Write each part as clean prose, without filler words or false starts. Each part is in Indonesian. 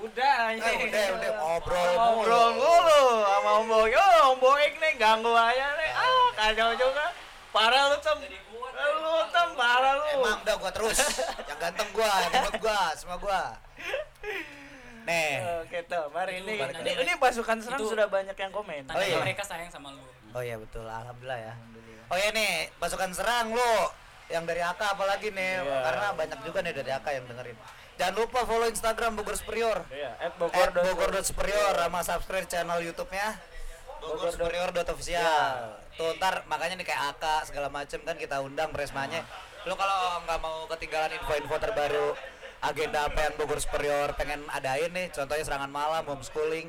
Udah ngobrol mulu sama ombo. Yo ombo ini ganggu aja nih. Ah kacau juga. Parah lu tem. Parah lu. Emang udah gua terus. Yang ganteng gua, hebat gua, semua gua. Nih. Oke tuh, mari ini. Ini pasukan serang sudah banyak yang komen. Oh iya, mereka sayang sama lu. Oh iya betul, alhamdulillah ya. Oh iya nih, pasukan serang lu. Yang dari AK apalagi nih, yeah. Karena banyak juga nih dari AK yang dengerin. Jangan lupa follow Instagram Bogor Superior, @bogor.superior sama subscribe channel YouTube-nya Bogor Superior.official. Yeah. Tuh ntar makanya nih kayak AK segala macem kan kita undang presmanya. Lu kalau nggak mau ketinggalan info-info terbaru, agenda apa yang Bogor Superior pengen adain nih, contohnya serangan malam, homeschooling,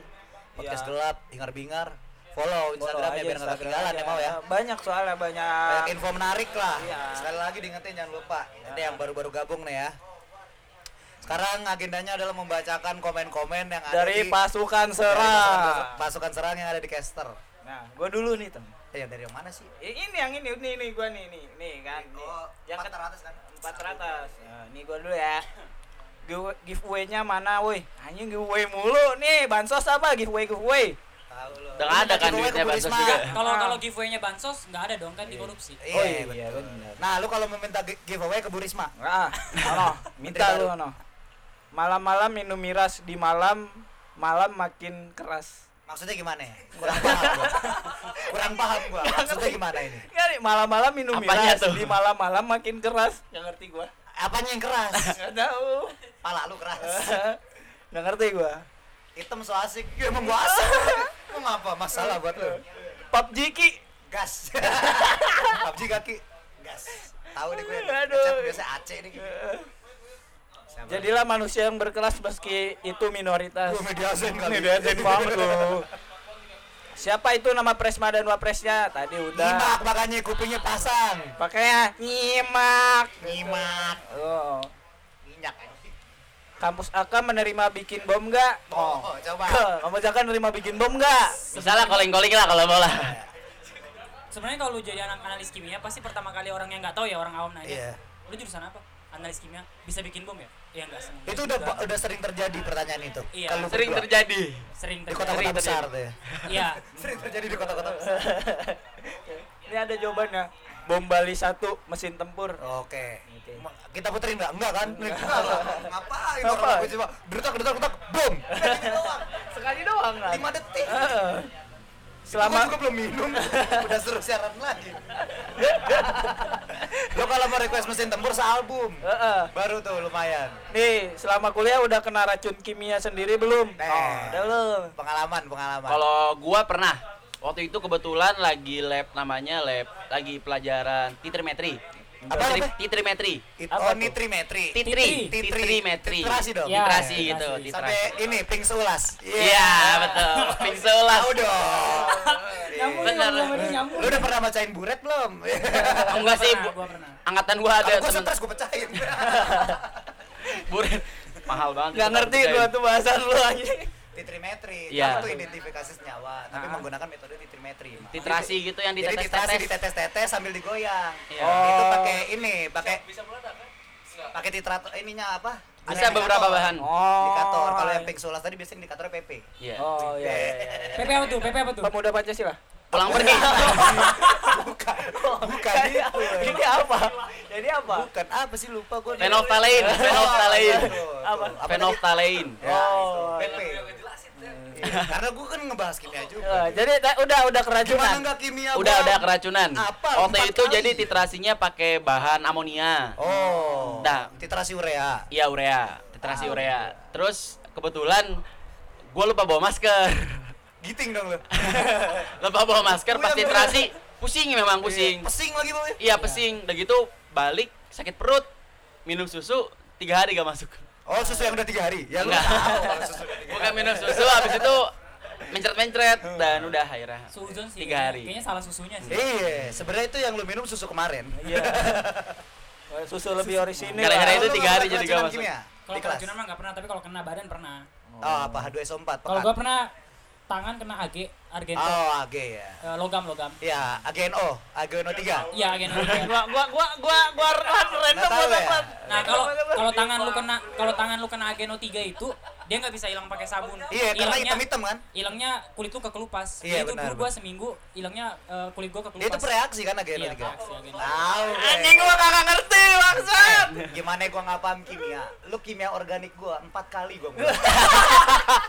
podcast gelap, hingar-bingar. Follow Instagramnya biar nggak ketinggalan ya mau ya. Banyak soalnya banyak info menarik lah. Iya. Sekali lagi diingetin jangan lupa. Nanti yang baru-baru gabung nih ya. Sekarang agendanya adalah membacakan komen-komen yang ada dari pasukan serang. Pasukan serang yang ada di caster. Nah, gua dulu nih tem. Ya dari yang mana sih? Ini yang ini gua nih kan. Oh, yang 400 kan? 400. Nah, ini gua dulu ya. Giveaway-nya mana woi? Anjing giveaway mulu nih. Bansos apa giveaway? Enggak ada kan duitnya bansos juga. Kalau giveaway-nya bansos enggak ada dong kan dikorupsi. Oh iya betul. Nah, lu kalau meminta giveaway ke Bu Risma. Heeh. Ono, minta lu ono. Malam-malam minum miras di malam makin keras. Maksudnya gimana ya? Kurang paham gua. Maksudnya gimana ini? Enggak, malam-malam minum miras di malam makin keras. Enggak ngerti gua. Apanya yang keras? Enggak tahu. Pala lu keras. Enggak ngerti gua. Hitam so asik. Ya emang gua asik. Apa masalah buat lu? PUBG ki gas. PUBG kaki gas. Tahu deh gue. Aduh. Biasa Aceh nih. Jadilah manusia yang berkelas meski itu minoritas. Mediasen banget lu. Siapa itu nama presma dan wapresnya? Tadi udah. Nyimak makanya kupingnya pasang. Pakainya nyimak. Oh. Minyak. Kampus AK menerima bikin bom enggak? Oh, coba. Kampus AK menerima bikin bom enggak? Misalnya calling-calling lah kalau bola. Sebenarnya kalau lu jadi anak analis kimia pasti pertama kali orang yang enggak tahu ya orang awam nanya. Yeah. Lu jurusan apa? Analis kimia. Bisa bikin bom ya? Iya enggak semua. Itu udah sering terjadi pertanyaan itu. Iya. Sering terjadi. Di kota-kota besar tuh ya. Iya. Sering terjadi di kota-kota besar. Ini ada jawabannya. Bom Bali 1 mesin tempur. Oke. Kita puterin enggak? Enggak kan? Ngapain orang gue coba detak bom. Sekali doang kan. 5 detik. Selama gue belum minum udah suruh siaran lagi. Lo kalau mau request mesin tempur sealbum. Baru tuh lumayan. Nih, selama kuliah udah kena racun kimia sendiri belum? Udah belum. Pengalaman. Kalau gua pernah. Waktu itu kebetulan lagi lab lagi pelajaran titrimetri. Titrimetri. Titrasi gitu. Sampai ini pink seulas. Iya, betul. Pink seulas. Tahu dong. Benar. Lu udah pernah bacain buret belum? Enggak sih. Angkatan gua ada teman. Gua stres gua pecahin. Buret mahal banget. Enggak ngerti gua tuh bahasan lu anjing. Titrimetri, itu identifikasi senyawa, tapi menggunakan metode titrimetri. Titrasi gitu yang ditetes-tetes. Jadi titrasi ditetes-tetes sambil digoyang. Yeah. Oh. Itu pakai bisa meledak kan? Pakai titrator ininya apa? Ada beberapa bahan. Indikator. Kalau yang pink solas tadi biasanya indikatornya PP. Iya. Oh iya. PP apa tuh? Pemuda Pancasila. Pulang pergi. Bukan itu. Jadi apa? Bukan apa sih lupa gue. Fenoftalein. Fenoftalein. Oh. PP. Karena gue kan ngebahas kimia juga. Jadi udah keracunan. Udah keracunan. Waktu itu jadi titrasinya pakai bahan amonia. Oh. Nah, titrasi urea. Iya, urea. Titrasi urea. Terus kebetulan gue lupa bawa masker. Giting dong lu. Lupa bawa masker pas titrasi. Pusing. Pesing lagi Bang. Iya, pesing. Udah gitu balik sakit perut. Minum susu 3 hari gak masuk. Oh susu yang udah 3 hari? Ya lu tahu kalau susu udah 3 hari. Bukan minum susu, habis itu mencret dan udah akhirnya 3 hari. Kayaknya salah susunya sih. Iya, sebenarnya itu yang lu minum susu kemarin. Iya. Susu lebih orisinil. Gara-gara itu 3 hari jadi gak masuk. Kalau keracunan mah gak pernah, tapi kalau kena badan pernah. Oh apa? H2SO4 pekat. Kalau gua pernah tangan kena AG, Argento. Oh AG ya. Logam. Iya, AGNO 3. Iya AGNO 3. Gua random. Nah kalau tangan lu kena AGNO 3 itu Dia nggak bisa hilang pakai sabun. Iya, karena hitam-hitam kan. Hilangnya kulit lu kekelupas. Iya, itu dulu gua seminggu hilangnya kulit gua kekelupas. Itu bereaksi kan agen-agen. Tahu. Anjing gua kagak ngerti maksud. Gimana gua enggak paham kimia? Lu kimia organik gua 4 kali gua.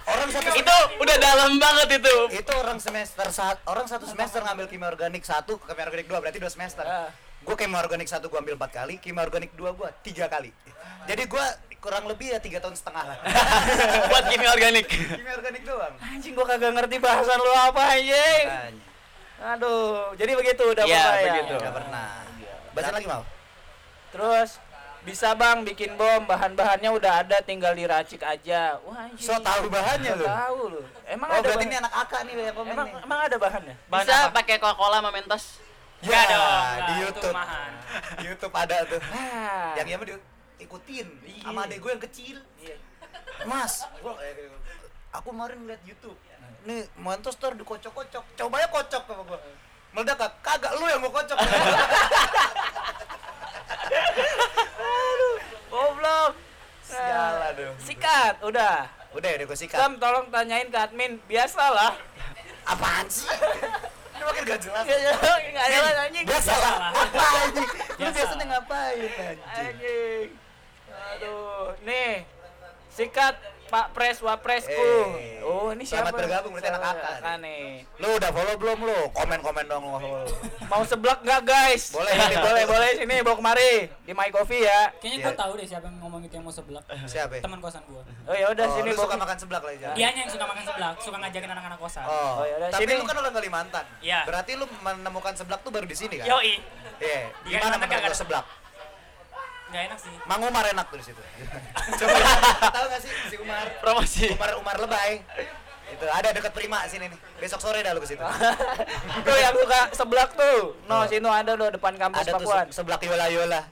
Orang satu itu udah dalam banget itu. Itu orang satu semester ngambil kimia organik 1, kimia organik 2 berarti 2 semester. Gue kimia organik 1 gue ambil 4 kali, kimia organik 2 gue 3 kali. Jadi gue kurang lebih ya 3 tahun setengah lah. Buat kimia organik. Kimia organik doang. Anjing gue kagak ngerti bahasan lu apa anjing. Aduh, jadi begitu udah ya, pernah begitu. Ya? Udah pernah. Bahasan lagi mau? Terus bisa bang bikin bom, bahan-bahannya udah ada tinggal diracik aja. Wah anjing. So tahu bahannya lu. Tahu lu. Emang ada berarti ini anak AK nih banyak komen. Emang ada bahannya? Bahan bisa pakai Coca-Cola sama Mentos. Ya dong, di YouTube. Di YouTube ada tuh. Yang dia mah diikutin sama adek gue yang kecil. Iya. Mas, aku kemarin lihat YouTube. Nih, Mentos tuh dikocok-kocok. Cobanya kocok sama gue. Meledak kagak lu yang mau kocok. Aduh, goblok. Sialan dong. Sikat, udah. Udah gue sikat. Sam, tolong tanyain ke admin. Biasalah. Apaan sih? Ini makin gak jelas. Gak jelas anjing. Biasa lah. Apa anjing? Lu biasanya ngapain anjing? Aduh. Nih. Sikat Pak Pres, Wapresku. Oh ini siapa? Selamat bergabung, berarti anak-anak nih. Lu udah follow belum lu? Komen-komen dong lu. Mau seblak gak guys? Boleh, boleh. Sini bawa kemari. Di My Coffee ya. Kayaknya gua tahu deh siapa yang ngomong itu yang mau seblak. Siapa? Teman kosan gua. Oh ya udah sini bawa. Suka makan seblak lah ya. Dianya yang suka makan seblak, suka ngajakin anak-anak kosan. Oh ya udah sini. Tapi lu kan orang Kalimantan. Iya. Berarti lu menemukan seblak tuh baru di sini kan? Yoi. Iya. Gimana menemukan seblak? Gak enak sih. Mang Umar enak tuh di situ. Coba tahu enggak sih si Umar? Promosi. Umar Lebay. Itu ada dekat Prima sini nih. Besok sore dah lu ke situ. Itu yang suka seblak tuh. No, sini ada lo depan kampus Pakuan. Ada seblak Yola-yola.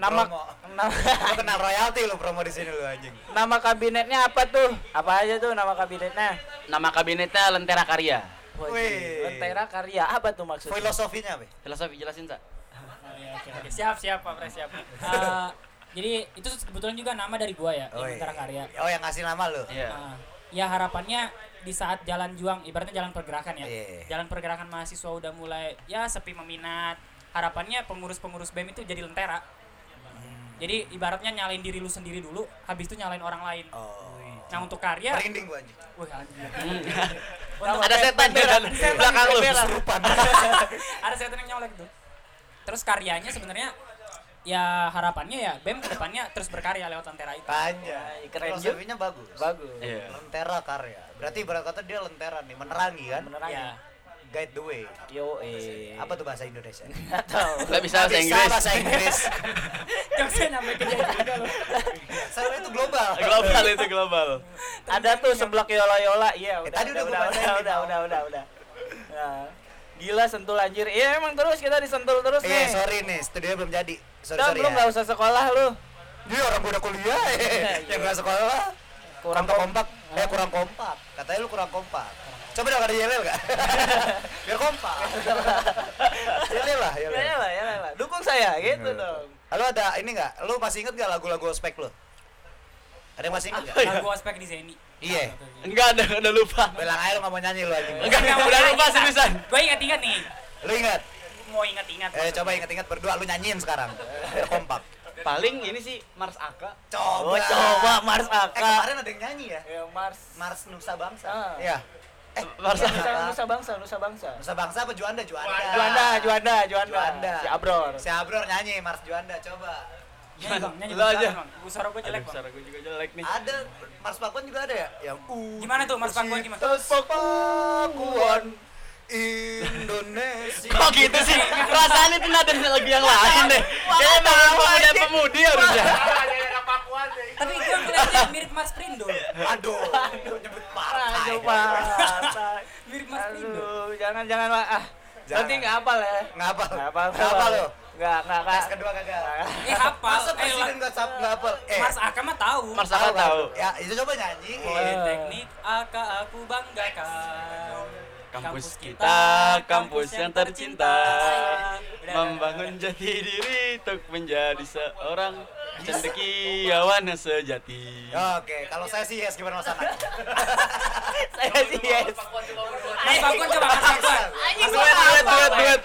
Nama lu kenal royalti lu promo di sini lu anjing. Nama kabinetnya apa tuh? Apa aja tuh nama kabinetnya? Nama kabinetnya Lentera Karya. Wih. Lentera Karya apa tuh maksudnya? Filosofinya apa? Filosofi jelasin, Sa. Oke. Siap Pak Pres, siap. Jadi itu kebetulan juga nama dari gua ya, Lentera Karya. Oh, yang ngasih nama lu. Iya. Ya harapannya di saat jalan juang, ibaratnya jalan pergerakan ya. Yeah. Jalan pergerakan mahasiswa udah mulai ya sepi meminat. Harapannya pengurus-pengurus BEM itu jadi lentera. Jadi ibaratnya nyalain diri lu sendiri dulu, habis itu nyalain orang lain. Nah untuk karya merinding gua anjing. Wah anjing. Ada setan di belakang lu. Ada setan yang nyolek tuh. Terus karyanya sebenarnya ya harapannya ya BEM kedepannya terus berkarya lewat Lentera itu. Panjang, keren. Filosofinya bagus. Yeah. Lentera Karya. Berarti kata dia lentera nih, menerangi kan? Menerangi. Yeah. Guide the way. Yo, apa tuh bahasa Indonesia? Enggak tahu. Enggak bisa bahasa Inggris. Bahasa Inggris. Jangan sampai kejadian juga loh. Saya itu global. Global. Ada tuh seblak yola-yola. Iya, udah. Tadi udah. Gila sentul anjir. Iya emang terus kita disentul terus nih. Sorry nih, studionya belum jadi. Sorry. Belum enggak usah sekolah lu. Dia orang udah kuliah. Yang enggak sekolah. Kurang kompak. Katanya lu kurang kompak. Coba dong ada yelel enggak? Biar kompak. Yelel lah. Dukung saya gitu dong. Halo ada ini enggak? Lu masih inget enggak lagu-lagu ospek lu? Ada yang masih inget enggak? Lagu ospek di Zeni. Iya. Enggak ada, udah lupa. Belang air enggak mau nyanyi lu anjing. Enggak, udah lupa seriusan. Gua ingat-ingat nih. Lu ingat? Mau ingat-ingat. Coba ingat-ingat berdua lu nyanyiin sekarang. Biar kompak. Paling ini sih Mars Aka. Coba Mars Aka. Kemarin ada yang nyanyi ya? Iya, Mars Nusa Bangsa. Iya. Nusa Bangsa apa Juanda. Si Abror nyanyi Mars Juanda coba. Nyanyi lu aja. Busara gua jelek, Bang. Busara gua juga jelek nih. Ada Mars Pakuan juga ada ya? Yang gimana tuh Mars Pakuan gimana? Pakuan Indonesia. Kok gitu sih? Perasaan itu nada lagu yang lain deh. Kayak emang pemuda-pemudi harusnya. Tapi gua ngeliatnya mirip Mas Prindo. Aduh, nyebut parah. Mirip Mas Prindo. Jangan lah. Nanti enggak hafal ya. Enggak hafal lo. Enggak. Tes kedua gagal. Hafal. Masa presiden enggak hafal? Mars Aka mah tahu. Mars Aka tahu. Ya, itu coba nyanyi. Teknik Aka aku banggakan. Kampus kita, kampus yang tercinta. Membangun jati diri untuk menjadi seorang Cendekiawan sejati. Oke, kalau saya sih yes, gimana Mas Anak? Saya sih yes. Mas Bakun coba Mas Bakun. Duet.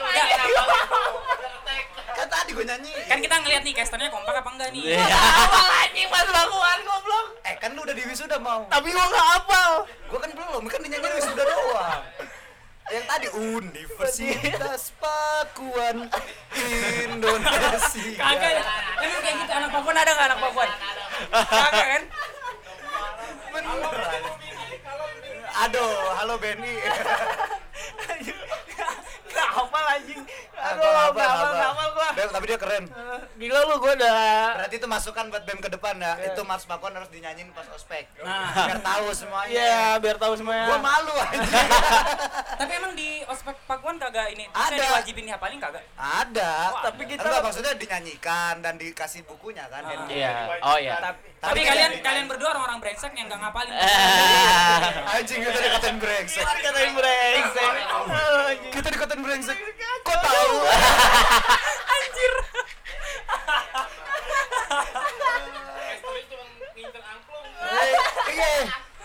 Kan tadi gue nyanyi. Kan kita ngeliat nih casternya kompak apa enggak nih. Apa anjing Mas Bakun goblok. Kan lu udah di wisuda mau. Tapi gua enggak hafal. Gua kan belum, kan nyanyi di wisuda doang. Yang tadi Universitas Pakuan Indonesia. Kagak. Lu kayak gitu anak Pakuan ada enggak anak Pakuan? Kagak kan? Beneran. Aduh, halo Benny. Enggak hafal anjing. Aduh, hafal gua. Bem, tapi dia keren. Gila lu gua udah. Berarti itu masukan buat BEM ke depan ya. Yeah. Itu Mars Pakuan harus dinyanyiin pas ospek. Nah, biar tahu semuanya. Iya, yeah, biar tahu semuanya. Gua malu anjing. Tapi emang di ospek Pakuan kagak ini ada wajibin dihafalin kagak? Ada. Oh, tapi kita enggak, maksudnya dinyanyikan dan dikasih bukunya kan. Iya. Oh iya. Tapi kalian berdua orang-orang brengsek yang enggak ngapalin. Anjing, kita dikatain brengsek. Kita dikatain brengsek. Kok tahu? Anjir.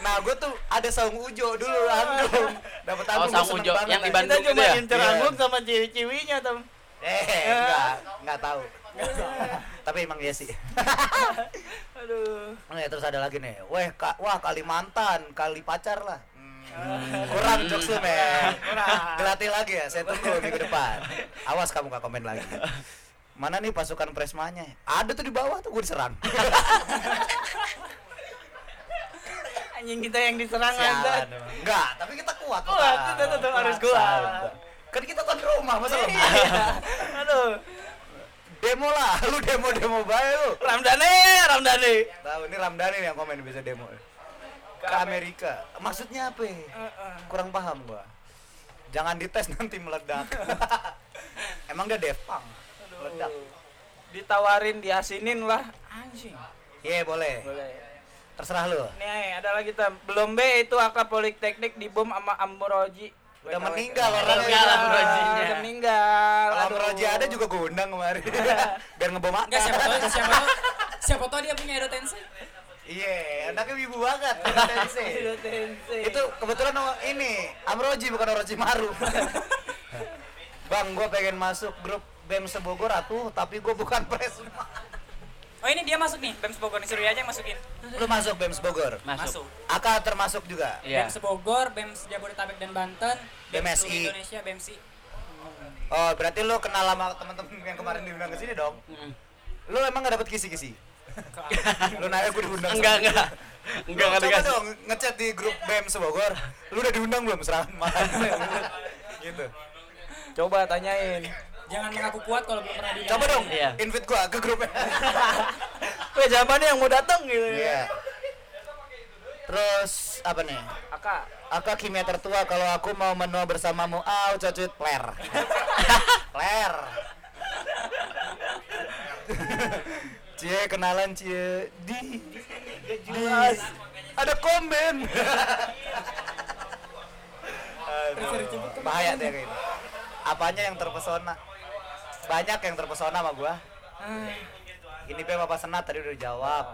Nah, gue tuh ada saung ujo dulu, angklung. Dapat angklung. Oh, saung ujo yang di Bandung itu ya. Kita cuma incer angklung sama ciwi-ciwinya, Tom. Enggak tahu. Tapi emang iya sih. Aduh. Nah, terus ada lagi nih. Wah, Kalimantan, kali pacar lah. Kurang jokes lu, men. Gelatih lagi ya, saya tunggu minggu depan. Awas kamu gak komen lagi. Mana nih pasukan Presmanya? Ada tuh di bawah tuh, gue diserang. Anjing, kita yang diserang aja. Enggak, tapi kita kuat. Tetap harus kuat. Kan kita tuan rumah, masa lu? Aduh. Demo lah, lu demo bae lu. Ramdhani. Tahu ini Ramdhani yang komen bisa demo. Ke Amerika. Maksudnya apa? Kurang paham gua. Jangan dites nanti meledak. Emang dia Depang. Meledak. Ditawarin diasinin lah anjing. Iya, boleh. Terserah lu. Nih, ada lagi Tam. Belum B itu AK Politeknik dibom sama Amroji. Udah meninggal orangnya. Udah meninggal. Amroji ada juga gua undang kemarin. Biar ngebom AK. Enggak siapa tahu dia punya erotensi. Iya, anaknya wibu banget. Tensei. Itu kebetulan ini Amroji bukan Orochimaru. Bang, gue pengen masuk grup BEM Sebogor atuh, tapi gue bukan Presma. Oh, ini dia masuk nih, BEM Sebogor nih, suruh aja yang masukin. Lu masuk BEM Sebogor? Masuk. Aka termasuk juga. Yeah. BEM Sebogor, BEMS Jabodetabek dan Banten, BMSI Indonesia, BMSI. Oh, berarti lu kenal sama teman-teman yang kemarin diundang ke sini dong? Mm. Lu emang enggak dapet kisi-kisi? Lu nanya gue diundang? Enggak ada. Coba dong ngechat di grup BEM Sebogor. Lu udah diundang belum Serangan Malam? Gitu. Coba tanyain. Jangan mengaku kuat kalau belum pernah diundang. Coba dong, invite gua ke grupnya. Weh, jawabannya yang mau datang gitu. Iya. Terus apa nih? Aka kimia tertua kalau aku mau menua bersamamu. Au cucuit Pler. Cie, kenalan Cie di ada komen. Bahaya deh ini. Apanya yang terpesona? Banyak yang terpesona sama gua. Ini Bapak Senat tadi udah jawab.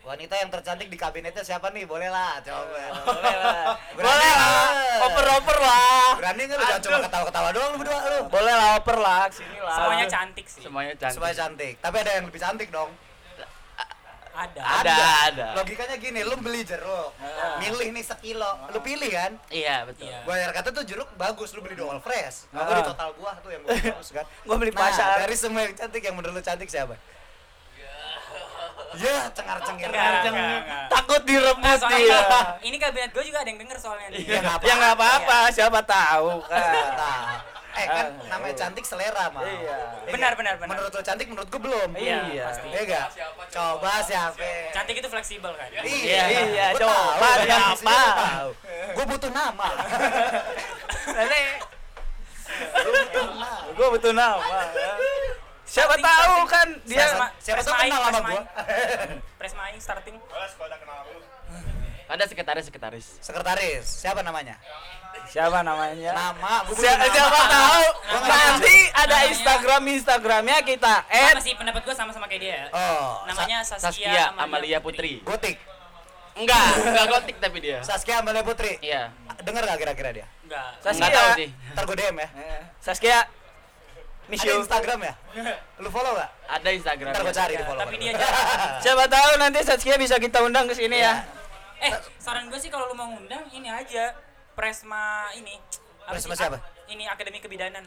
Wanita yang tercantik di kabinetnya siapa nih? Boleh lah, coba. Boleh lah. Oper lah. Berani enggak lu cuma ketawa-ketawa doang lu berdua lu? Boleh lah, oper lah, kesini lah. Semuanya cantik sih. Semuanya cantik. Tapi ada yang lebih cantik dong. Ada. Logikanya gini, lu beli jeruk. Milih nih sekilo. Lu pilih kan? Iya, betul. Bayar kata tuh jeruk bagus, lu beli di all fresh. Aku di total buah tuh yang bagus kan. Gua beli pasar. Dari semua yang cantik yang menurut lu cantik siapa? Ya, cengar-cengir. Takut direbut dia. Ini kabinet gue juga ada yang denger soalnya. Ya enggak apa-apa, siapa tahu kan. Kan namanya cantik selera mah. Iya. Benar. Menurut lo cantik, menurut gue belum. Iya, pasti. Iya enggak? Coba siapa. Cantik itu fleksibel kan. Iya, coba siapa. Gue butuh nama. Lele. Gue butuh nama. Siapa tahu kan dia siapa tahu kenal sama gua. Presma aing starting. Kalau udah kenal lu. Ada sekretaris. Siapa namanya? Siapa tahu nanti ada Instagramnya kita. Masih pendapat gue sama-sama kayak dia. Oh, namanya Saskia Amalia Putri. Gotik. Enggak gotik tapi dia. Saskia Amalia Putri. Iya. Dengar enggak kira-kira dia? Enggak. Enggak tahu sih. Entar gue DM ya. Saskia Miss ada you. Instagram ya? Lu follow enggak? Ada Instagram. Entar gue cari di follow. Tapi dia siapa tahu nanti Saskia bisa kita undang ke sini ya. Saran gue sih kalau lu mau ngundang ini aja. Presma ini. Presma siapa? Ini Akademi Kebidanan.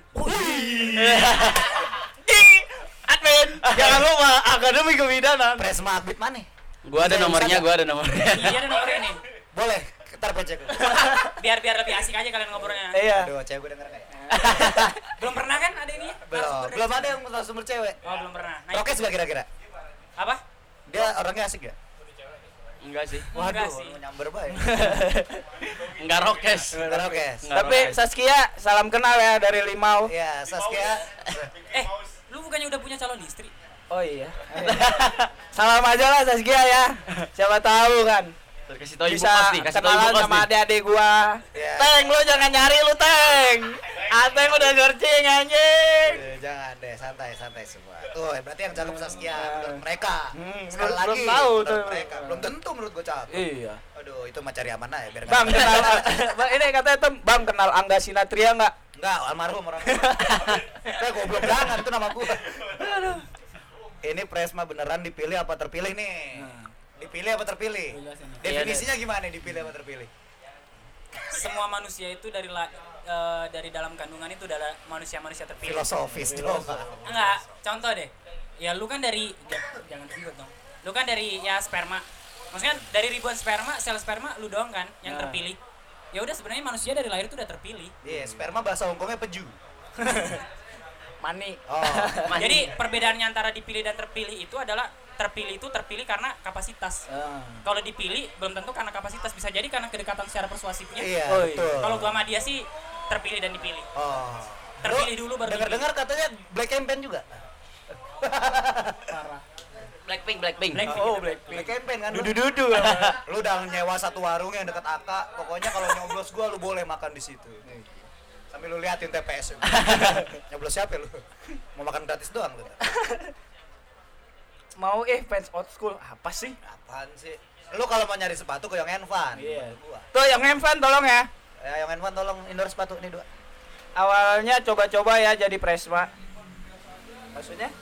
Admin. Jangan lupa Akademi Kebidanan. Presma Akbid mana? Gua ada nomornya. Iya, ada nomornya nih. Boleh, ntar gue cek. Biar lebih asik aja kalian ngobrolnya. Iya. Aduh, cewek gue denger kayak. Belum pernah kan ada ini? Belum ada yang narasumber cewek. Oh, belum pernah. Oke, coba kira-kira. Apa? Dia orangnya asik ya? Enggak sih. Waduh, nyamber banget. Enggak rokes. Tapi Saskia, salam kenal ya dari Limau. Iya, Saskia. Lu bukannya udah punya calon istri? Oh iya. Salam aja lah Saskia ya. Siapa tahu kan. Terkasih tahu pasti, kasih tahu sama adik-adik gua. Yeah. Teng, lu jangan nyari lu, Teng. Ateng udah gorcing anjing. Jangan deh, santai semua. Tuh, berarti yang cakep Saskia menurut mereka. Sekali lagi. Belum tahu tuh mereka. Belum tentu menurut gua cakep. Iya. Aduh, itu mah cari amanah ya biar Bang kenal. Ini katanya Tem, Bang kenal Angga Sinatria enggak? Enggak, almarhum orang. Saya goblok banget itu nama gua. Aduh. Ini Presma beneran dipilih apa terpilih nih? Dipilih apa terpilih? Definisinya gimana dipilih apa terpilih? Semua manusia itu dari dalam kandungan itu adalah manusia-manusia terpilih. Filosofis dong. Enggak, contoh deh. Ya lu kan dari jangan ribut dong. Lu kan dari sperma. Maksudnya dari ribuan sperma, sel sperma lu doang kan yang terpilih. Ya udah sebenarnya manusia dari lahir itu udah terpilih. Iya, sperma bahasa Hongkongnya peju. Money. Oh. Money. Jadi perbedaannya antara dipilih dan terpilih itu adalah terpilih itu terpilih karena kapasitas. Kalau dipilih belum tentu karena kapasitas, bisa jadi karena kedekatan secara persuasifnya. Iya. Kalau gua sama dia sih terpilih dan dipilih. Oh. Terpilih dulu baru. Dengar-dengar katanya Black Campaign juga. Parah. Blackpink. Oh, Blackpink. Black Campaign kan. Dudu. Lu udah nyewa satu warung yang dekat AK, pokoknya kalau nyoblos gua lu boleh makan di situ. Sambil lu liatin TPS. Nyoblos siapa lu? Mau makan gratis doang lu. Mau fans old school. Apa sih? Apaan sih? Lu kalau mau nyari sepatu ke Yang Envan. Iya. Tuh Yang Envan tolong ya. Ya Yang Envan tolong endorse sepatu ini dua. Awalnya coba-coba ya jadi Presma. Maksudnya?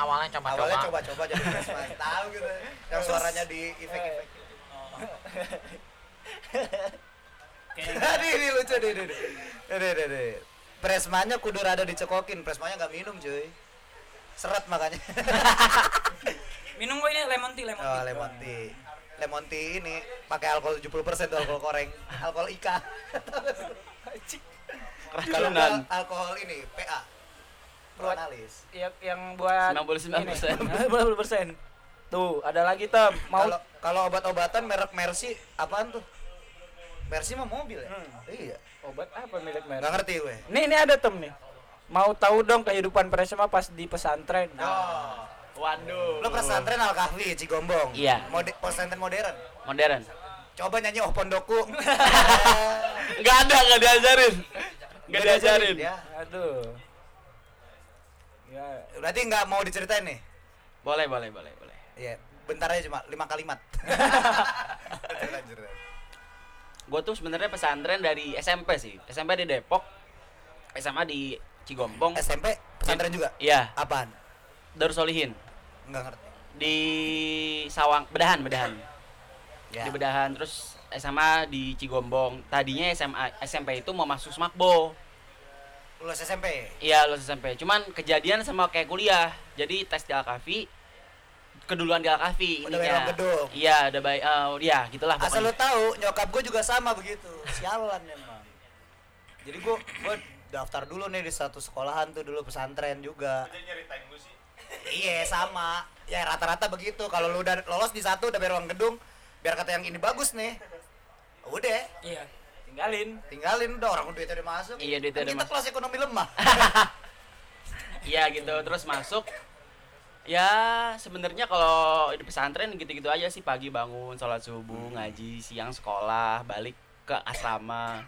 Awalnya coba-coba jadi Presma. Tahu gitu. Yang suaranya di efek-efek. Ini lucu deh. Presmanya kudu rada dicekokin, Presmanya nggak minum cuy, seret makanya. Minum gue ini lemon tea. Oh, lemon tea ini pakai alkohol 70% alkohol koreng, alkohol IKA. Kalau alkohol ini PA, analis. Iya yang buat 99%. Tuh ada lagi Tem, mau kalau obat-obatan merek Mercy apaan tuh? Mercy mah mobil ya? Iya. Obat apa milik Mercy? Gak ngerti gue. Ini ada Tem nih. Mau tahu dong kehidupan Presma pas di pesantren. Oh. Waduh. Lo pesantren Al-Kafi, Cigombong. Iya. Pesantren modern. Coba nyanyi Oh Pondoku. Gak diajarin. Ya. Aduh. Ya. Berarti gak mau diceritain nih? Boleh. Iya. Bentar aja cuma 5 kalimat. Lanjut. Gue tuh sebenarnya pesantren dari SMP sih. SMP di Depok, SMA di Cigombong. SMP pesantren juga? Iya. Apaan? Darussolihin. Enggak ngerti. Di Sawang, Bedahan. Ya. Di Bedahan, terus SMA di Cigombong. Tadinya SMP itu mau masuk Smakbo. Lulus SMP. Cuman kejadian sama kayak kuliah. Jadi tes di Al-Kafi. Keduluan di Al-Kafi udah bayang gedung. Iya, udah baik. Ya, gitulah pokoknya. Asal lu tahu, nyokap gue juga sama begitu. Sialan emang. Jadi gue daftar dulu nih di satu sekolahan tuh dulu pesantren juga. Jadi nyeritain lu sih. Iya, sama. Ya rata-rata begitu. Kalau lu udah lolos di satu udah bayar uang gedung, biar kata yang ini bagus nih. Udah. Iya. Tinggalin udah orang duitnya udah masuk. Iya, duitnya udah masuk. Kita kelas ekonomi lemah. Iya gitu. Terus masuk Ya sebenarnya kalau di pesantren gitu-gitu aja sih, pagi bangun, sholat subuh, ngaji, siang sekolah, balik ke asrama,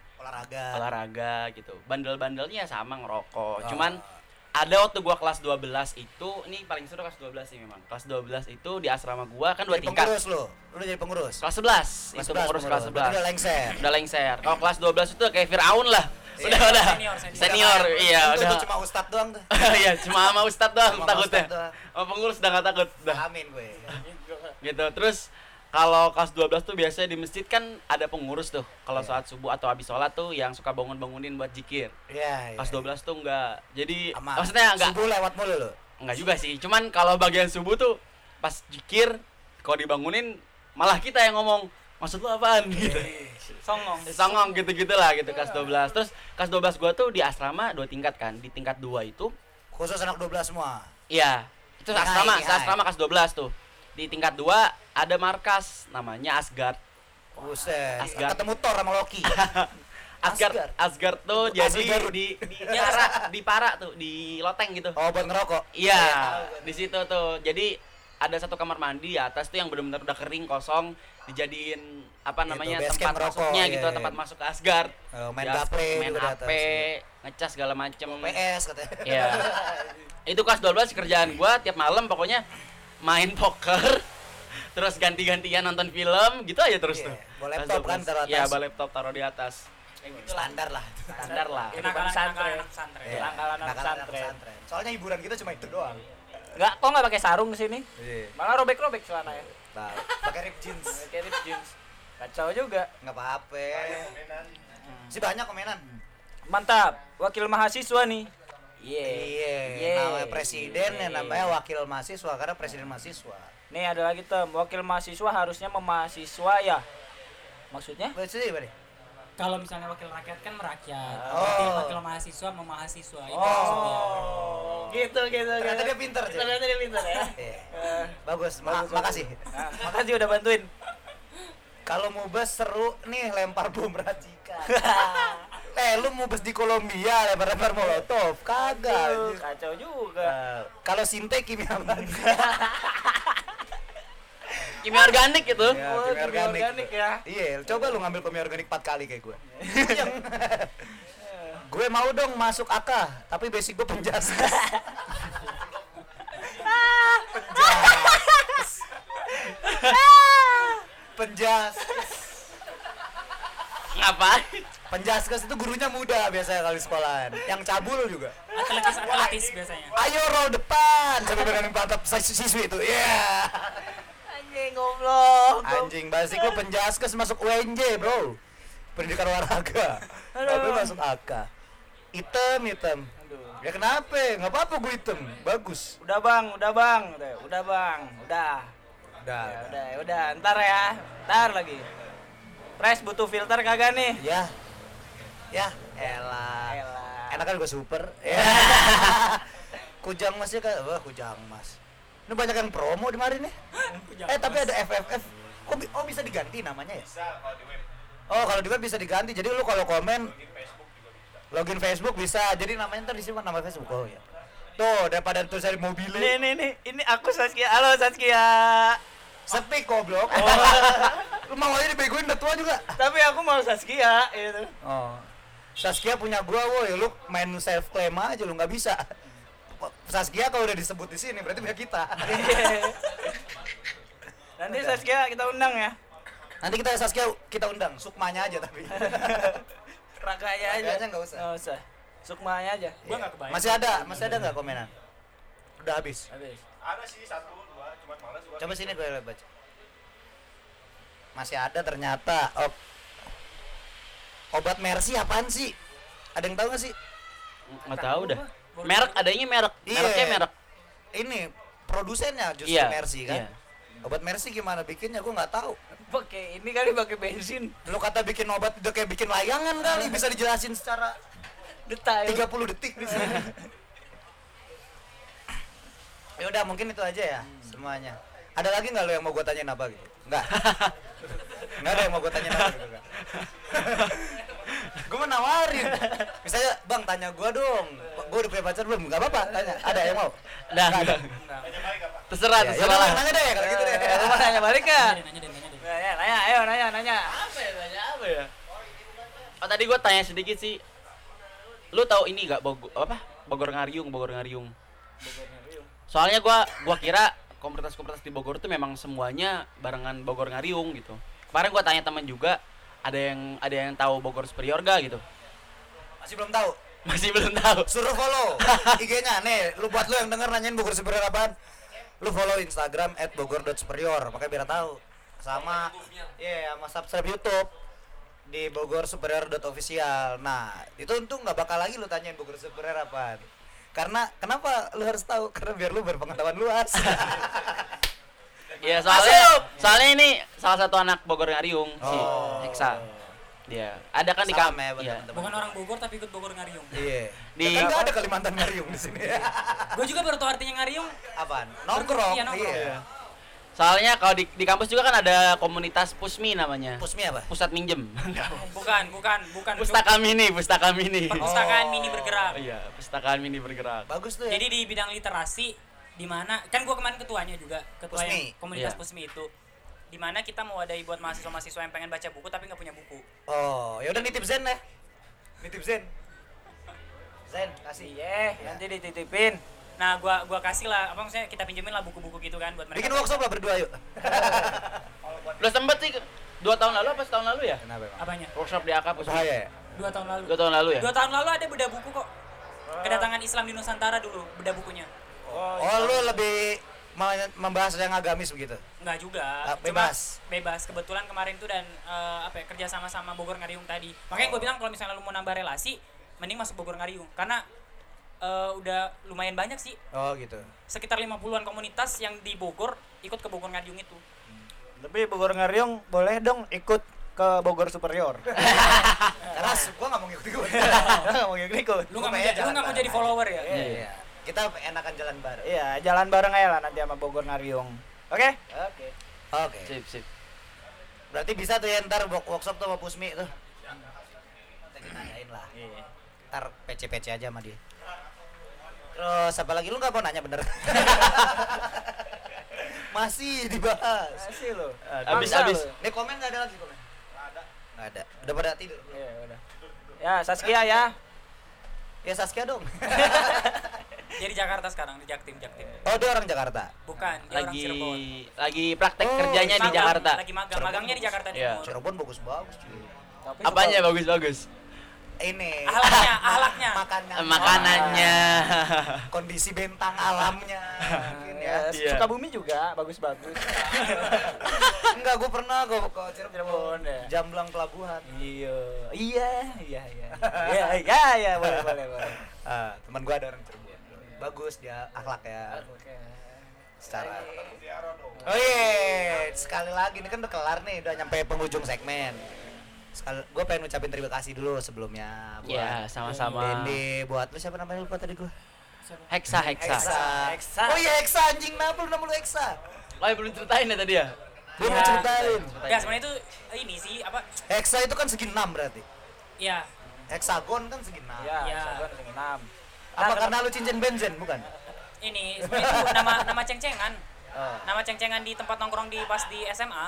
olahraga gitu. Bandel-bandelnya sama ngerokok. Cuman ada waktu gua kelas 12 itu, ini paling seru kelas 12 sih memang. Kelas 12 itu di asrama gua kan 2 tingkat. Pengurus lo. Lu jadi pengurus. Kelas 11 itu pengurus kelas 11. Udah lengser. Kalau kelas 12 itu kayak Firaun lah. Udah. Senior. Iya, udah. Itu cuma ustad doang tuh. Iya, cuma sama ustad doang takutnya. Sama pengurus udah enggak takut. Udah. Amin gue. Gitu. Terus kalau kelas 12 tuh biasanya di masjid kan ada pengurus tuh. Kalau saat subuh atau habis sholat tuh yang suka bangunin buat zikir. Iya. Kelas 12 tuh enggak. Jadi aman. Maksudnya enggak subuh lewat mulu lo. Enggak juga sih. Cuman kalau bagian subuh tuh pas zikir kalau dibangunin malah kita yang ngomong, maksud lu apaan gitu. Songong gitu-gitulah gitu kelas 12. Terus kelas 12 gua tuh di asrama 2 tingkat kan. Di tingkat 2 itu khusus anak 12 semua. Iya. Itu asrama kelas 12 tuh. Di tingkat 2 ada markas namanya Asgard. Buset. Ketemu Thor sama Loki. Asgard tuh jadi di Para tuh, di loteng gitu. Oh, buat ngerokok. Iya, di situ tuh. Jadi ada satu kamar mandi di atas tuh yang benar-benar udah kering kosong, dijadiin apa namanya gitu, tempat masuknya gitu, tempat masuk ke Asgard. Oh, main HP, ngecas segala macem. PS katanya. Iya. Itu kelas 12 kerjaan gua tiap malam pokoknya main poker, terus ganti-gantian nonton film gitu aja terus tuh. Bawa laptop kan taruh atas. Iya, bawa laptop taruh di atas. Standar lah. Anak santri. Soalnya hiburan kita cuma itu doang. Kok nggak pakai sarung kesini? Malah robek-robek celana ya. Pakai rip jeans. Kacau juga. Nggak apa-apa. Si banyak komenan. Mantap. Wakil mahasiswa nih. Iya. Namanya presiden yang namanya wakil mahasiswa karena presiden mahasiswa. Nih ada lagi tem. Wakil mahasiswa harusnya memahasiswa ya. Maksudnya? Maksudnya? Kalau misalnya wakil rakyat kan merakyat, wakil mahasiswa memahasiswa itu maksudnya. Gitu. Ternyata dia pinter ya. Bagus. Makasih. Makasih udah bantuin. Kalau mubes seru nih lempar bom racikan. Lu mubes di Kolombia lempar molotov, kagak. Kacau juga. Kalau sinte kimia organik. Kimia organik gitu. Ya, kimia organik ya. Iya, coba lu ngambil kimia organik 4 kali kayak gue. Gue mau dong masuk AK, tapi basic gue penjaskas. Penjaskas. Ngapain? Penjaskas itu gurunya muda biasanya kalau di sekolahan. Yang cabul juga. Atletis biasanya. Ayo roll depan sampai pegangan pantat siswi itu. Yeah. Anjing, basic lu penjaskes masuk UNJ, bro. Pendidikan olahraga. Tapi masuk AK. Item. Aduh. Ya kenapa? Enggak apa-apa gue item. Bagus. Udah, Bang. Ntar ya. Ntar lagi. Pres butuh filter kagak nih? Ya. Elah. Enak kan gue super. Ya. Kujang Mas ya kan. Wah, Kujang Mas. Ini banyak yang promo di mari nih. Tapi ada FFF. Kok bisa diganti namanya ya? Bisa kalau di web. Oh, kalau di web bisa diganti. Jadi lu kalau komen login Facebook bisa. Jadi namanya ntar disimpan nama Facebook. Oh ya. Tuh, daripada tuh cari mobilnya. Nih. Ini aku Saskia. Halo Saskia. Sepi goblok. Lu mau aja dibegoin udah tua juga. Tapi aku mau Saskia gitu. Oh. Saskia punya gua woi. Lu main self claim aja lu enggak bisa. Saskia kalau udah disebut di sini berarti punya kita. Nanti Saskia kita undang ya. Nanti Saskia kita undang, sukmanya aja tapi. Raganya aja enggak usah. Sukmanya aja. Gua enggak kebayang. Masih ada enggak komenan? Udah habis. Ada sih 1, 2, cuma malas gua. Coba sini gue baca. Masih ada ternyata. Obat Mercy apaan sih? Ada yang tahu enggak sih? Enggak tahu dah. Merek adanya. Mereknya merek. Ini produsennya justru Mercy kan. Yeah. Obat Mercy gimana bikinnya gua enggak tahu. Pakai ini kali, pakai bensin. Lu kata bikin obat udah kayak bikin layangan kali, bisa dijelasin secara detail. 30 detik di sini. Ya udah, mungkin itu aja ya semuanya. Ada lagi enggak lu yang mau gua tanyain apa gitu? Enggak. Enggak ada yang mau gua tanyain apa gitu. Gua mau nawarin. Misalnya, "Bang, tanya gua dong." gue udah punya pacar belum? Gak apa-apa, tanya. Ada yang mau? Nah, ada. Nanya balik apa? Terserah, terserah lah. Nanya deh, kalau gitu deh. Mau nanya balik kan? Nanya, ayo nanya. Apa ya? Oh tadi gue tanya sedikit sih. Lu tahu ini gak Bogor Ngariung? Soalnya gue kira komunitas-komunitas di Bogor tuh memang semuanya barengan Bogor Ngariung gitu. Kemarin gue tanya teman juga, ada yang tahu Bogor Superior gak gitu? Masih belum tahu. Suruh follow IG-nya nih. Lu buat lu yang denger nanyain Bogor Superior apaan? Lu follow Instagram @bogor.superior, makanya biar tahu. Sama sama subscribe YouTube di bogorsuperior.official. Nah, itu untung enggak bakal lagi lu tanyain Bogor Superior apaan. Karena kenapa lu harus tahu? Karena biar lu berpengetahuan luas. Iya, soalnya ini salah satu anak Bogor Ngariung si Eksa. Dia ada kan di Kalimantan. Ya, bukan orang Bogor tapi ikut Bogor Ngariung. Iya. Kan enggak ada Kalimantan Ngariung di sini. Gua juga baru tahu artinya Ngariung apaan? Nongkrong. Iya. Soalnya kalau di kampus juga kan ada komunitas Pusmi namanya. Pusmi apa? Pusat Minjem. Bukan. Pustaka Mini. Perpustakaan mini bergerak. Iya, Perpustakaan Mini bergerak. Bagus tuh ya. Jadi di bidang literasi di mana kan gua kemarin ketuanya juga, ketua Pusmi. Komunitas Pusmi itu. Di mana kita mau wadai buat mahasiswa-mahasiswa yang pengen baca buku tapi enggak punya buku. Oh, ya udah nitip Zen ya. Zen, kasih. Iya, nanti dititipin. Nah, gua kasih lah, apa maksudnya kita pinjemin lah buku-buku gitu kan buat mereka. Bikin workshop lah berdua yuk. Udah sempet sih 2 tahun lalu apa setahun lalu ya? Kenapa emang? Apanya? Workshop di AK Pusat. 2 tahun lalu ya? 2 tahun lalu ada bedah buku kok. Kedatangan Islam di Nusantara dulu bedah bukunya. Oh, lu lebih membahas yang agamis begitu? Enggak juga. Bebas. Kebetulan kemarin itu dan kerja sama Bogor Ngariung tadi. Makanya gue bilang kalau misalnya lu mau nambah relasi, mending masuk Bogor Ngariung karena udah lumayan banyak sih. Oh gitu. Sekitar 50-an komunitas yang di Bogor ikut ke Bogor Ngariung itu. Tapi Bogor Ngariung boleh dong ikut ke Bogor Superior. Karena gue nggak mau ikut-ikut. Lu nggak mau jadi follower ya? Iya. Kita enakan jalan bareng. Iya, jalan bareng aja lah nanti sama Bogor Ngariung. Oke. Sip. Berarti bisa tuh ya ntar workshop tuh sama Pusmi tuh. Kita nanyain lah. Iya. Ntar PC aja sama dia. Terus apa lagi? Lu nggak mau nanya bener? Masih dibahas. Masih lo. Abis. Nih komen nggak ada lagi komen? Nggak ada. Udah pada tidur. Iya udah. Ya Saskia ya. Ya Saskia dong. Dia di Jakarta sekarang, di Jaktim. Oh, dia orang Jakarta? Bukan, dia orang Cirebon. Lagi praktek kerjanya di Jakarta. Lagi magangnya di Jakarta Timur. Yeah. Cirebon bagus-bagus. Apanya bagus-bagus? Ini. Ahlaknya. Makanannya. Kondisi bentang alamnya. Ya. Sukabumi juga bagus-bagus. Enggak, gue pernah ke Cirebon. Jamblang pelabuhan. Iya, boleh. Teman gue ada orang Cirebon. Bagus dia akhlak ya. Secara sekali lagi ini kan udah kelar nih, udah nyampe penghujung segmen. Gue pengen ngucapin terima kasih dulu sebelumnya buat sama-sama Dendi, buat lu siapa namanya lupa tadi gue. Hexa. Oh iya Hexa anjing, kenapa lu nama lu Hexa? Oh ya belum ceritain ya tadi ya? Belum ceritain. Ya sebenarnya itu ini sih apa? Hexa itu kan segi 6 berarti? Iya. Hexagon kan segi 6. Iya, hexagon segi 6. Apa karena lu cincin benzen bukan? Ini sebenarnya nama cengcengan. Nama cengcengan di tempat nongkrong di SMA.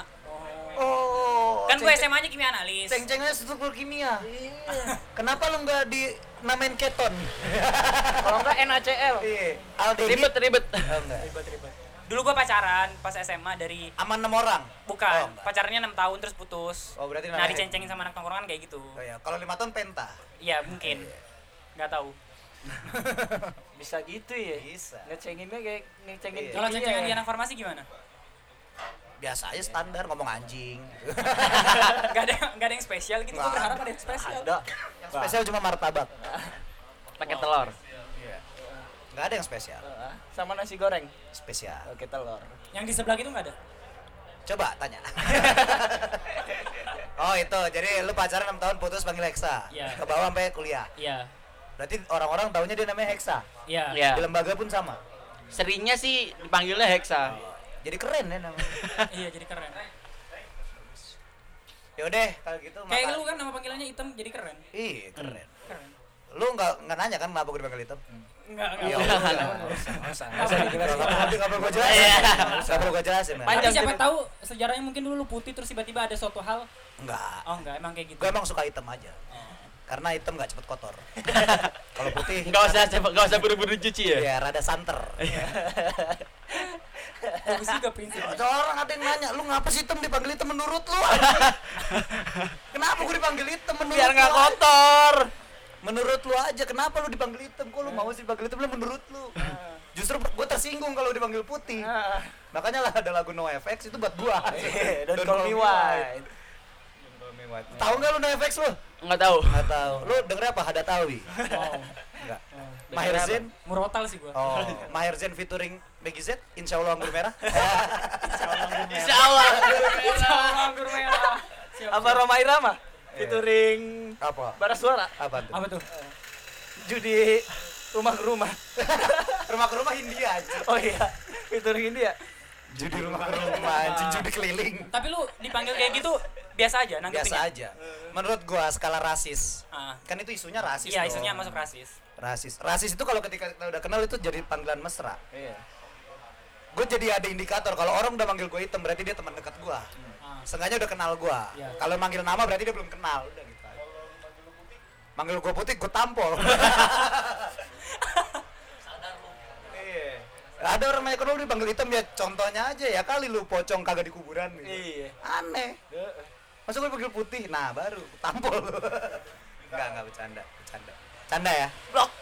Kan gue SMA-nya kimia analis. Cengcengannya struktur kimia. Iya. Kenapa lu enggak dinamain keton? Kalau enggak NaCl. Iya. Ribet. Ribet. Dulu gue pacaran pas SMA dari sama 6 orang. Bukan, pacarnya 6 tahun terus putus. Oh, berarti nah dicengcengin sama anak nongkrongan kayak gitu. Oh iya, kalau 5 tahun penta. Iya, mungkin. Enggak tahu. Bisa gitu ya? Bisa. Ngecenginnya kayak ngecengin. Kalau cengcengan di anak farmasi gimana? Biasa aja standar ngomong anjing. Enggak ada yang spesial gitu. Gua berharap ada yang spesial. Ada. Yang spesial cuma martabak. Pakai telur. Iya. Enggak ada yang spesial. Sama nasi goreng spesial. Pakai telur. Yang di sebelah itu enggak ada. Coba tanya. Oh, itu. Jadi lu pacaran 6 tahun putus panggil Eksa. Yeah. Ke bawah sampai kuliah. Iya. Yeah. Berarti orang-orang taunya dia namanya Hexa. Iya. Di lembaga pun sama. Seringnya sih dipanggilnya Hexa. Jadi keren ya namanya. Iya, jadi keren. Yaudah, kalau gitu kayak lu kan nama panggilannya Item jadi keren. Iya, keren. Lu enggak nanya kan kenapa gue dipanggil hitam? Enggak perlu gue jelasin. Panjang siapa tahu sejarahnya mungkin dulu lu putih terus tiba-tiba ada suatu hal. Enggak. Oh, enggak, emang kayak gitu. Gue emang suka hitam aja. Karena hitam enggak cepet kotor. Kalau putih enggak usah buru-buru cuci ya. Iya, rada santer. Bagus juga prinsipnya. Orang ada yang nanya, lu ngapa sih hitam dipanggil hitam menurut lu? Kenapa gue dipanggil hitam menurut lu? Biar enggak kotor. Menurut lu aja, kenapa lu dipanggil hitam? Kok lu mau sih dipanggil hitam? Menurut lu. Justru gue tersinggung kalau dipanggil putih. Makanya lah ada lagu NoFX itu buat gua. Don't call me white. Tahu enggak lu NoFX lu? Enggak tahu. Lu dengerin apa? Hadatawi. Wow. Enggak. Maher Zain murotal sih gua. Oh. Maher Zain featuring Maggie Z, insyaallah anggur merah. Insyaallah anggur merah. Apa Roma Irama? Featuring apa? Bara Suara. Apa tuh? Judi rumah ke rumah. Rumah ke rumah India aja. Oh iya. Featuring India. Judi rumah ke rumah, anjing judi keliling. Tapi lu dipanggil kayak gitu biasa aja nanggepinnya. Biasa aja. Menurut gua skala rasis. Kan itu isunya rasis. Iya, isunya masuk rasis. Rasis itu kalau ketika kita udah kenal itu jadi panggilan mesra. Iya. Gue jadi ada indikator kalau orang udah manggil gue hitam berarti dia teman dekat gua. Seenggaknya udah kenal gue. Ya. Kalau manggil nama berarti dia belum kenal. Udah gitu aja. Manggil gue putih, gue tampol. Sadar lu. Iya. Ada orang yang kenal dipanggil hitam ya, contohnya aja ya kali lu pocong kagak di kuburan gitu. Iya. Aneh. Masa gue panggil putih, nah baru tampol lu. Enggak bercanda. Canda ya? Blok.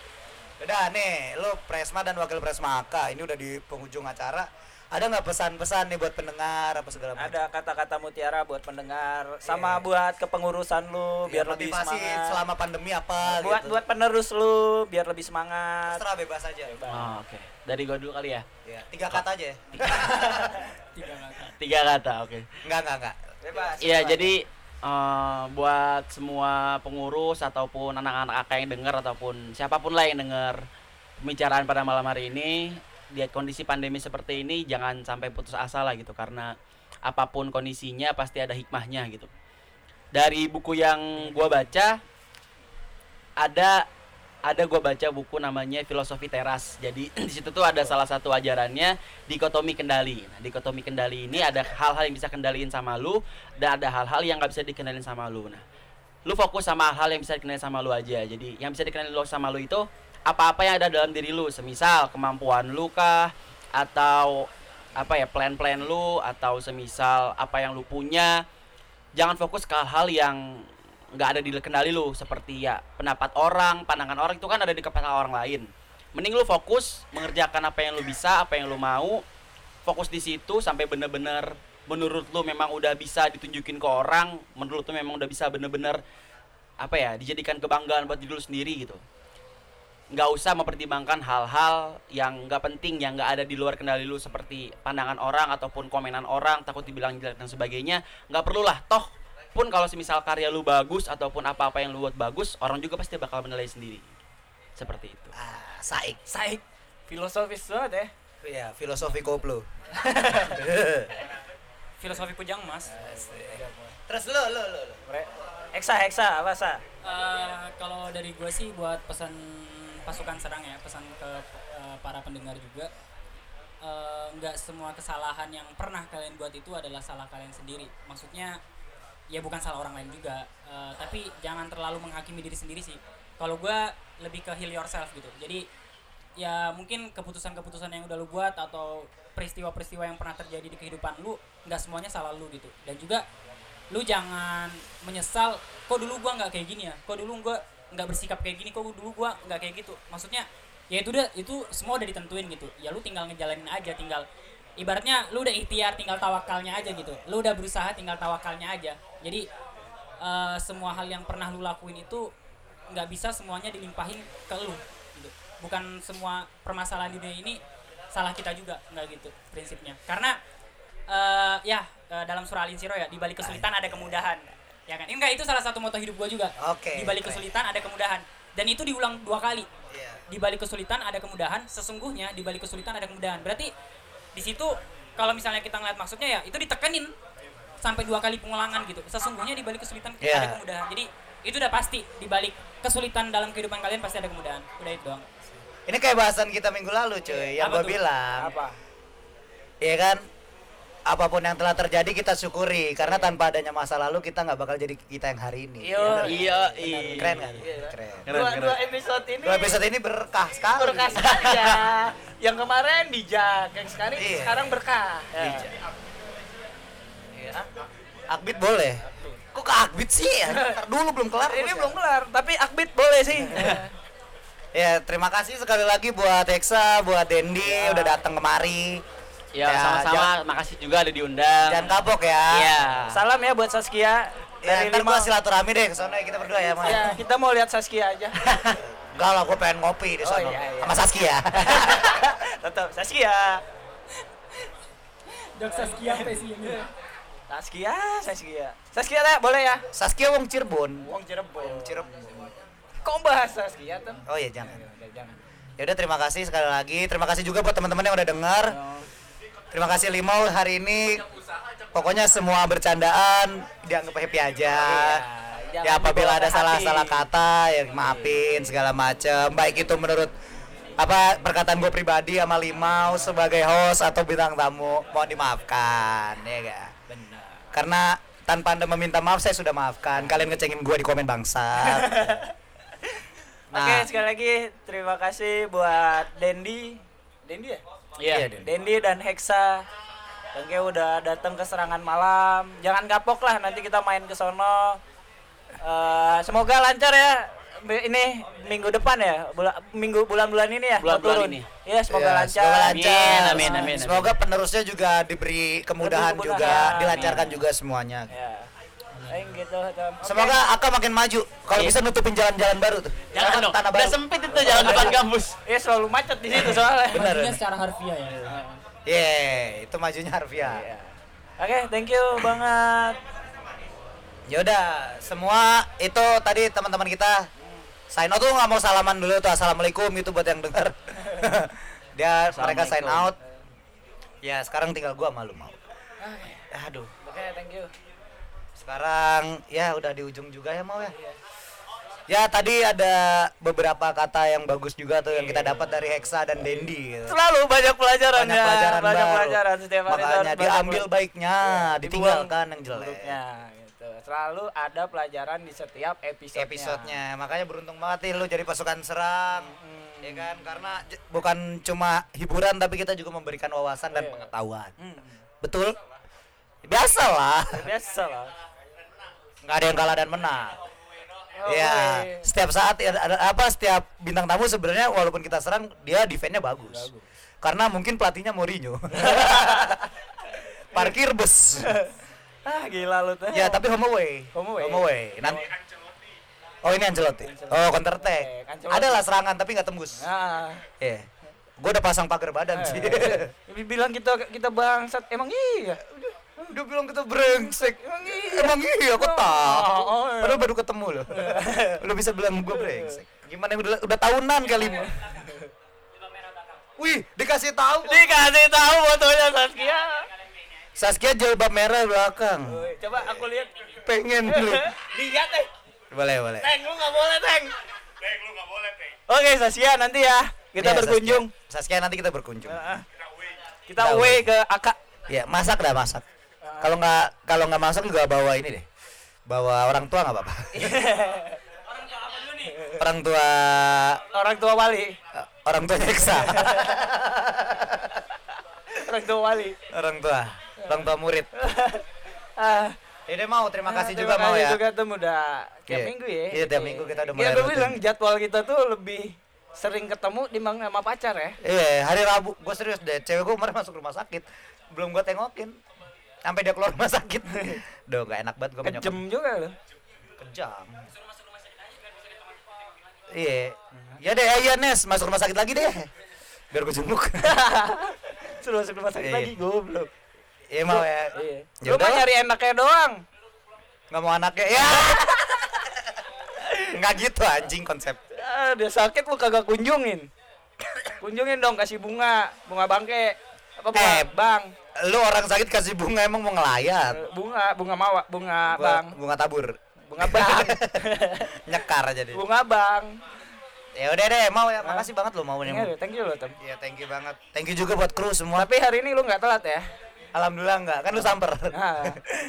Udah nih, lu Presma dan Wakil Presma AK, ini udah di penghujung acara. Ada nggak pesan-pesan nih buat pendengar apa segala macam? Ada kata-kata mutiara buat pendengar, sama buat kepengurusan lu biar lebih semangat. Selama pandemi apa? Buat penerus lu biar lebih semangat. Terserah, bebas aja. Oh, oke. Dari gua dulu kali ya. Iya. 3 kata aja. 3 kata. 3 kata, oke. Enggak. Bebas. Iya, jadi buat semua pengurus ataupun anak-anak AK yang dengar ataupun siapapun lah yang dengar pembicaraan pada malam hari ini. Di kondisi pandemi seperti ini jangan sampai putus asa lah gitu, karena apapun kondisinya pasti ada hikmahnya gitu. Dari buku yang gua baca ada gua baca buku namanya Filosofi Teras. Jadi di situ tuh ada salah satu ajarannya dikotomi kendali. Nah, dikotomi kendali ini ada hal-hal yang bisa kendaliin sama lu dan ada hal-hal yang nggak bisa dikendaliin sama lu. Nah, lu fokus sama hal-hal yang bisa dikendaliin sama lu aja. Jadi yang bisa dikendaliin sama lu itu apa-apa yang ada dalam diri lu, semisal kemampuan lu kah, atau apa ya, plan-plan lu, atau semisal apa yang lu punya. Jangan fokus ke hal-hal yang gak ada di kendali lu, seperti ya pendapat orang, pandangan orang, itu kan ada di kepala orang lain. Mending lu fokus mengerjakan apa yang lu bisa, apa yang lu mau, fokus di situ sampai bener-bener menurut lu memang udah bisa ditunjukin ke orang, menurut lu memang udah bisa bener-bener apa ya, dijadikan kebanggaan buat diri lu sendiri gitu. Nggak usah mempertimbangkan hal-hal yang nggak penting, yang nggak ada di luar kendali lu, seperti pandangan orang ataupun komenan orang, takut dibilang jelek dan sebagainya. Nggak perlulah, toh pun kalau semisal karya lu bagus ataupun apa-apa yang lu buat bagus, orang juga pasti bakal menilai sendiri. Seperti itu. Saik. Filosofis banget ya. Iya, filosofi koplo. Filosofi pujang mas. Terus lo. Hexa, apa sa? Kalau dari gue sih buat pesan pasukan serang ya, pesan ke para pendengar juga, nggak semua kesalahan yang pernah kalian buat itu adalah salah kalian sendiri. Maksudnya ya bukan salah orang lain juga, tapi jangan terlalu menghakimi diri sendiri sih. Kalau gue lebih ke heal yourself gitu. Jadi ya mungkin keputusan-keputusan yang udah lu buat atau peristiwa-peristiwa yang pernah terjadi di kehidupan lu, nggak semuanya salah lu gitu. Dan juga lu jangan menyesal, kok dulu gue nggak kayak gini ya, kok dulu gue nggak bersikap kayak gini, kok dulu gua nggak kayak gitu. Maksudnya ya itu udah, itu semua udah ditentuin gitu ya, lu tinggal ngejalanin aja, tinggal ibaratnya lu udah ikhtiar tinggal tawakalnya aja gitu, lu udah berusaha tinggal tawakalnya aja. Jadi semua hal yang pernah lu lakuin itu nggak bisa semuanya dilimpahin ke lu gitu. Bukan semua permasalahan dunia ini salah kita juga, nggak gitu prinsipnya. Karena dalam surah Al-Insiro ya, dibalik kesulitan ada kemudahan. Ya kan? Enggak, itu salah satu moto hidup gue juga. Di balik kesulitan ada kemudahan. Dan itu diulang 2 kali. Di balik kesulitan ada kemudahan, sesungguhnya di balik kesulitan ada kemudahan. Berarti di situ kalau misalnya kita ngeliat maksudnya ya, itu ditekenin sampai 2 kali pengulangan gitu. Sesungguhnya di balik kesulitan ada kemudahan. Jadi itu udah pasti dibalik kesulitan dalam kehidupan kalian pasti ada kemudahan. Udah itu doang. Ini kayak bahasan kita minggu lalu cuy, yang gue bilang. Apa? Iya kan? Apapun yang telah terjadi kita syukuri karena tanpa adanya masa lalu kita nggak bakal jadi kita yang hari ini. Iya. Keren kan? Keren. Dua episode ini berkah sekali. Berkah sekali ya. Yang kemarin dijak, yang sekarang berkah. Dijak. Iya. Akbid boleh. Kok ke Akbid sih? Dulu belum kelar. Ini belum kelar, tapi Akbid boleh sih. Ya, terima kasih sekali lagi buat Eksa, buat Dendi udah datang kemari. Ya sama-sama, makasih juga ada diundang. Jangan kapok ya. Iya. Salam ya buat Saskia. Ya, ntar gua silaturahmi deh kesana kita berdua ya, Mas. Iya, kita mau lihat Saskia aja. Enggak lah, gua pengen ngopi di sana. Iya. Sama Saskia. Tetap Saskia. Dok Saskia pesinya. Saskia tak boleh ya? Saskia wong Cirebon. Kok bahas Saskia tuh? Oh iya, jangan. Ya udah, terima kasih sekali lagi. Terima kasih juga buat teman-teman yang udah dengar. Terima kasih Limau hari ini. Pokoknya semua bercandaan dianggap happy aja. Ya apabila ada salah-salah kata ya maafin segala macam. Baik itu menurut perkataan gue pribadi sama Limau sebagai host atau bintang tamu, mohon dimaafkan ya ga? Benar. Karena tanpa Anda meminta maaf saya sudah maafkan. Kalian ngecengin gue di komen bangsat. Nah. Oke, sekali lagi terima kasih buat Dendi ya? Iya, Dendi dan Hexa. Thank you udah datang ke Serangan Malam. Jangan kapok lah, nanti kita main ke sono. Semoga lancar ya. Ini minggu depan ya, bulan-bulan ini ya. Bulan-bulan ini. Iya, semoga lancar. Amin. Semoga penerusnya juga diberi kemudahan juga, dilancarkan juga semuanya. Ya. Gitu, semoga AK makin maju. Kalau bisa nutupin jalan-jalan baru tuh. Jangan dong. Udah sempit itu jalan depan kampus. Iya, selalu macet di situ soalnya. Benar. Majunya secara harfiah ya. Itu majunya harfiah. Yeah. Oke, thank you banget. Yaudah, semua itu tadi teman-teman kita. Sign out tuh enggak mau salaman dulu tuh. Assalamualaikum itu buat yang dengar. mereka sign out. Ya, sekarang tinggal gua malu. Aduh. Oke, thank you. Sekarang ya udah di ujung juga ya mau ya. Ya tadi ada beberapa kata yang bagus juga tuh yang kita dapat dari Hexa dan Dendi. Gitu. Selalu banyak pelajaran setiap hari. Makanya diambil baiknya, ditinggalkan yang jelek. Gitu. Selalu ada pelajaran di setiap episodenya. Makanya beruntung banget lu jadi pasukan serang. Ya kan, karena bukan cuma hiburan tapi kita juga memberikan wawasan dan pengetahuan. Betul? Biasalah. Nggak ada yang kalah dan menang. Ya, setiap saat setiap bintang tamu sebenarnya walaupun kita serang dia defense-nya bagus. Karena mungkin pelatihnya Mourinho. Parkir bus. Gila lu tuh. Ya, tapi home away. Ini Ancelotti. Oh, counter attack. Adalah serangan tapi nggak tembus. Iya. Gue udah pasang pagar badan sih. Bilang kita bangsat. Emang iya. Udah bilang kita brengsek. Emang iya aku tahu. Padahal baru ketemu loh. Lu bisa bilang gue brengsek. Gimana udah tahunan kali ini. Wih, dikasih tahu fotonya Saskia. Saskia jilbab merah belakang. Coba aku lihat. Pengen lu. Lihat deh. Boleh. Teng lu enggak boleh. Oke, Saskia nanti ya. Kita berkunjung. Saskia nanti kita berkunjung. Kita away ke AK. Ya, masak. Kalau nggak masuk juga bawa ini deh. Bawa orang tua nggak apa-apa. Orang tua apa dulu nih? Orang tua wali. Orang tua Eksa. Orang tua wali. Orang tua murid. Ini mau terima kasih juga mau ya. Terima kasih juga tuh udah tiap minggu ya. Iya tiap minggu kita udah mulai. Iya gue bilang jadwal kita tuh lebih sering ketemu dibanding sama pacar ya. Iya hari Rabu gue serius deh. Cewek gue kemarin masuk rumah sakit belum gue tengokin. Sampai dia keluar rumah sakit. Duh, enggak enak banget gue menyokap. Kejam juga loh. Kejam. Iya. Ya deh, ayo Nes, masuk rumah sakit lagi deh. Biar gue jenguk. Suruh masuk rumah sakit lagi, goblok. Iya mau ya. Lu mah nyari enaknya doang. Enggak mau anaknya. Ya. Enggak gitu anjing konsep. Dia sakit lu kagak kunjungin. Kunjungin dong, kasih bunga bangke. Bang. Lu orang sakit kasih bunga emang mau ngelayat. Bunga mawar, bunga bang. Bunga tabur. Bunga Bang. Nyekar jadi. Bunga Bang. Ya udah deh, mau ya. Makasih banget lo mau nih. Iya, thank you lo, Tem. Iya, thank you banget. Thank you juga buat kru semua. Tapi hari ini lu enggak telat ya? Alhamdulillah enggak, kan lu samper. Heeh.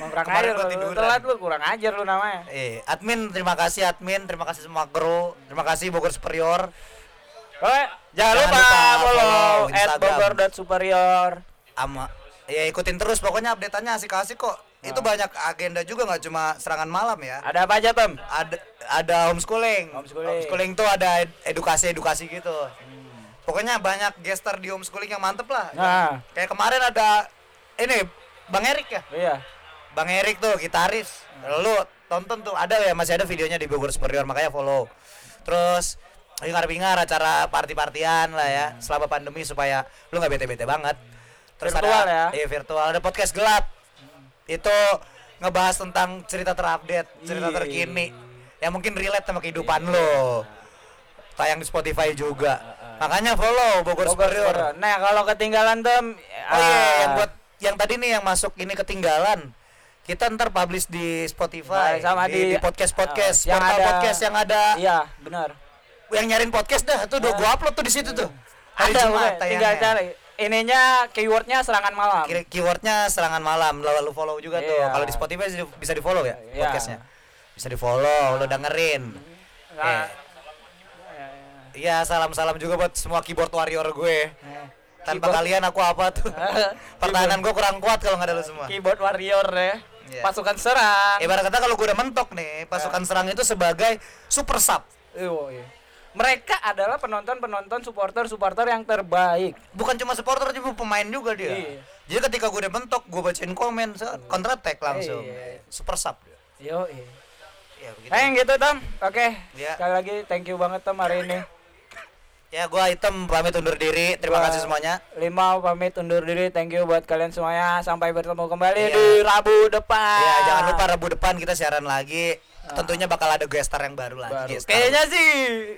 Kurang ajar lu. Telat lu, kurang ajar lu namanya. Admin terima kasih admin, terima kasih semua kru. Terima kasih Bogor Superior. Oh, jangan lupa follow @bogor.superior. Ama ya ikutin terus pokoknya update-annya asik-asik kok. Itu banyak agenda juga enggak cuma serangan malam ya. Ada apa aja, Tom? Ada homeschooling. Homeschooling tuh ada edukasi-edukasi gitu. Pokoknya banyak gestar di homeschooling yang mantep lah. Nah. Kayak kemarin ada ini Bang Erik ya? Iya. Bang Erik tuh gitaris. Lu tonton tuh, ada ya masih ada videonya di Bogor Superior, makanya follow. Terus hingar-bingar acara party-partian lah ya selama pandemi supaya lu enggak bete-bete banget. Terus virtual ada ya? Iya, virtual. Ada podcast gelap. Itu ngebahas tentang cerita terupdate, cerita terkini yang mungkin relate sama kehidupan lo. Tayang di Spotify juga. Makanya follow Bogor Superior. Nah, kalau ketinggalan Tem, yang buat yang tadi nih yang masuk ini ketinggalan. Kita ntar publish di Spotify, sama di podcast-podcast, portal podcast yang ada. Iya, benar. Yang nyariin podcast dah, tuh udah gua upload tuh di situ tuh. Hari Jumat tayangnya. Tinggal cari. Ininya keywordnya serangan malam. Keywordnya serangan malam. Lalu follow juga tuh. Kalau di Spotify bisa di follow ya podcastnya. Bisa di follow, lo dengerin. Iya, salam-salam juga buat semua keyboard warrior gue. Tanpa keyboard. Kalian aku apa tuh? Pertahanan gue kurang kuat kalau nggak ada lo semua. Keyboard warrior ya. Pasukan serang. Ibarat kata kalau gue udah mentok nih, pasukan serang itu sebagai super sub. Mereka adalah penonton-penonton, supporter-supporter yang terbaik. Bukan cuma supporter, juga pemain juga dia. Jadi ketika gue udah bentok, gue bacain komen, counter attack langsung. Super sub dia. Gitu Tom. Oke. Sekali lagi thank you banget Tom hari ini. Ya, gue Item pamit undur diri. Terima kasih semuanya. Limau pamit undur diri. Thank you buat kalian semuanya. Sampai bertemu kembali di Rabu depan. Iya, jangan lupa Rabu depan kita siaran lagi. Tentunya bakal ada gestar yang baru lagi. Kayaknya sih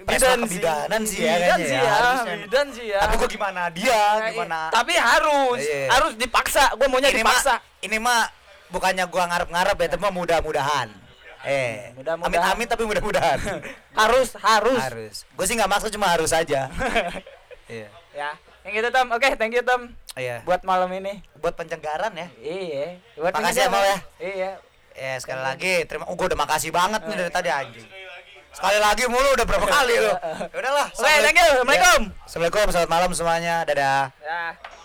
bidan sih ya. Tapi gua gimana gimana? Tapi harus dipaksa. Gua maunya ini dipaksa. Ini mah bukannya gua ngarep-ngarep ya, tapi mudah-mudahan. Amit-amit tapi mudah-mudahan. harus. Gua sih enggak maksud, cuma harus aja. Iya. Ya. Yang gitu Tom. Oke, thank you Tom. Iya. Buat malam ini, buat pencenggaran ya. Iya. Makasih Tom ya. Iya. Ya sekali lagi terima gue udah makasih banget nih dari tadi anjing. Sekali lagi mulu udah berapa kali lu. Ya udahlah. Oke, thank you. Assalamualaikum. Selamat malam semuanya. Dadah. Ya.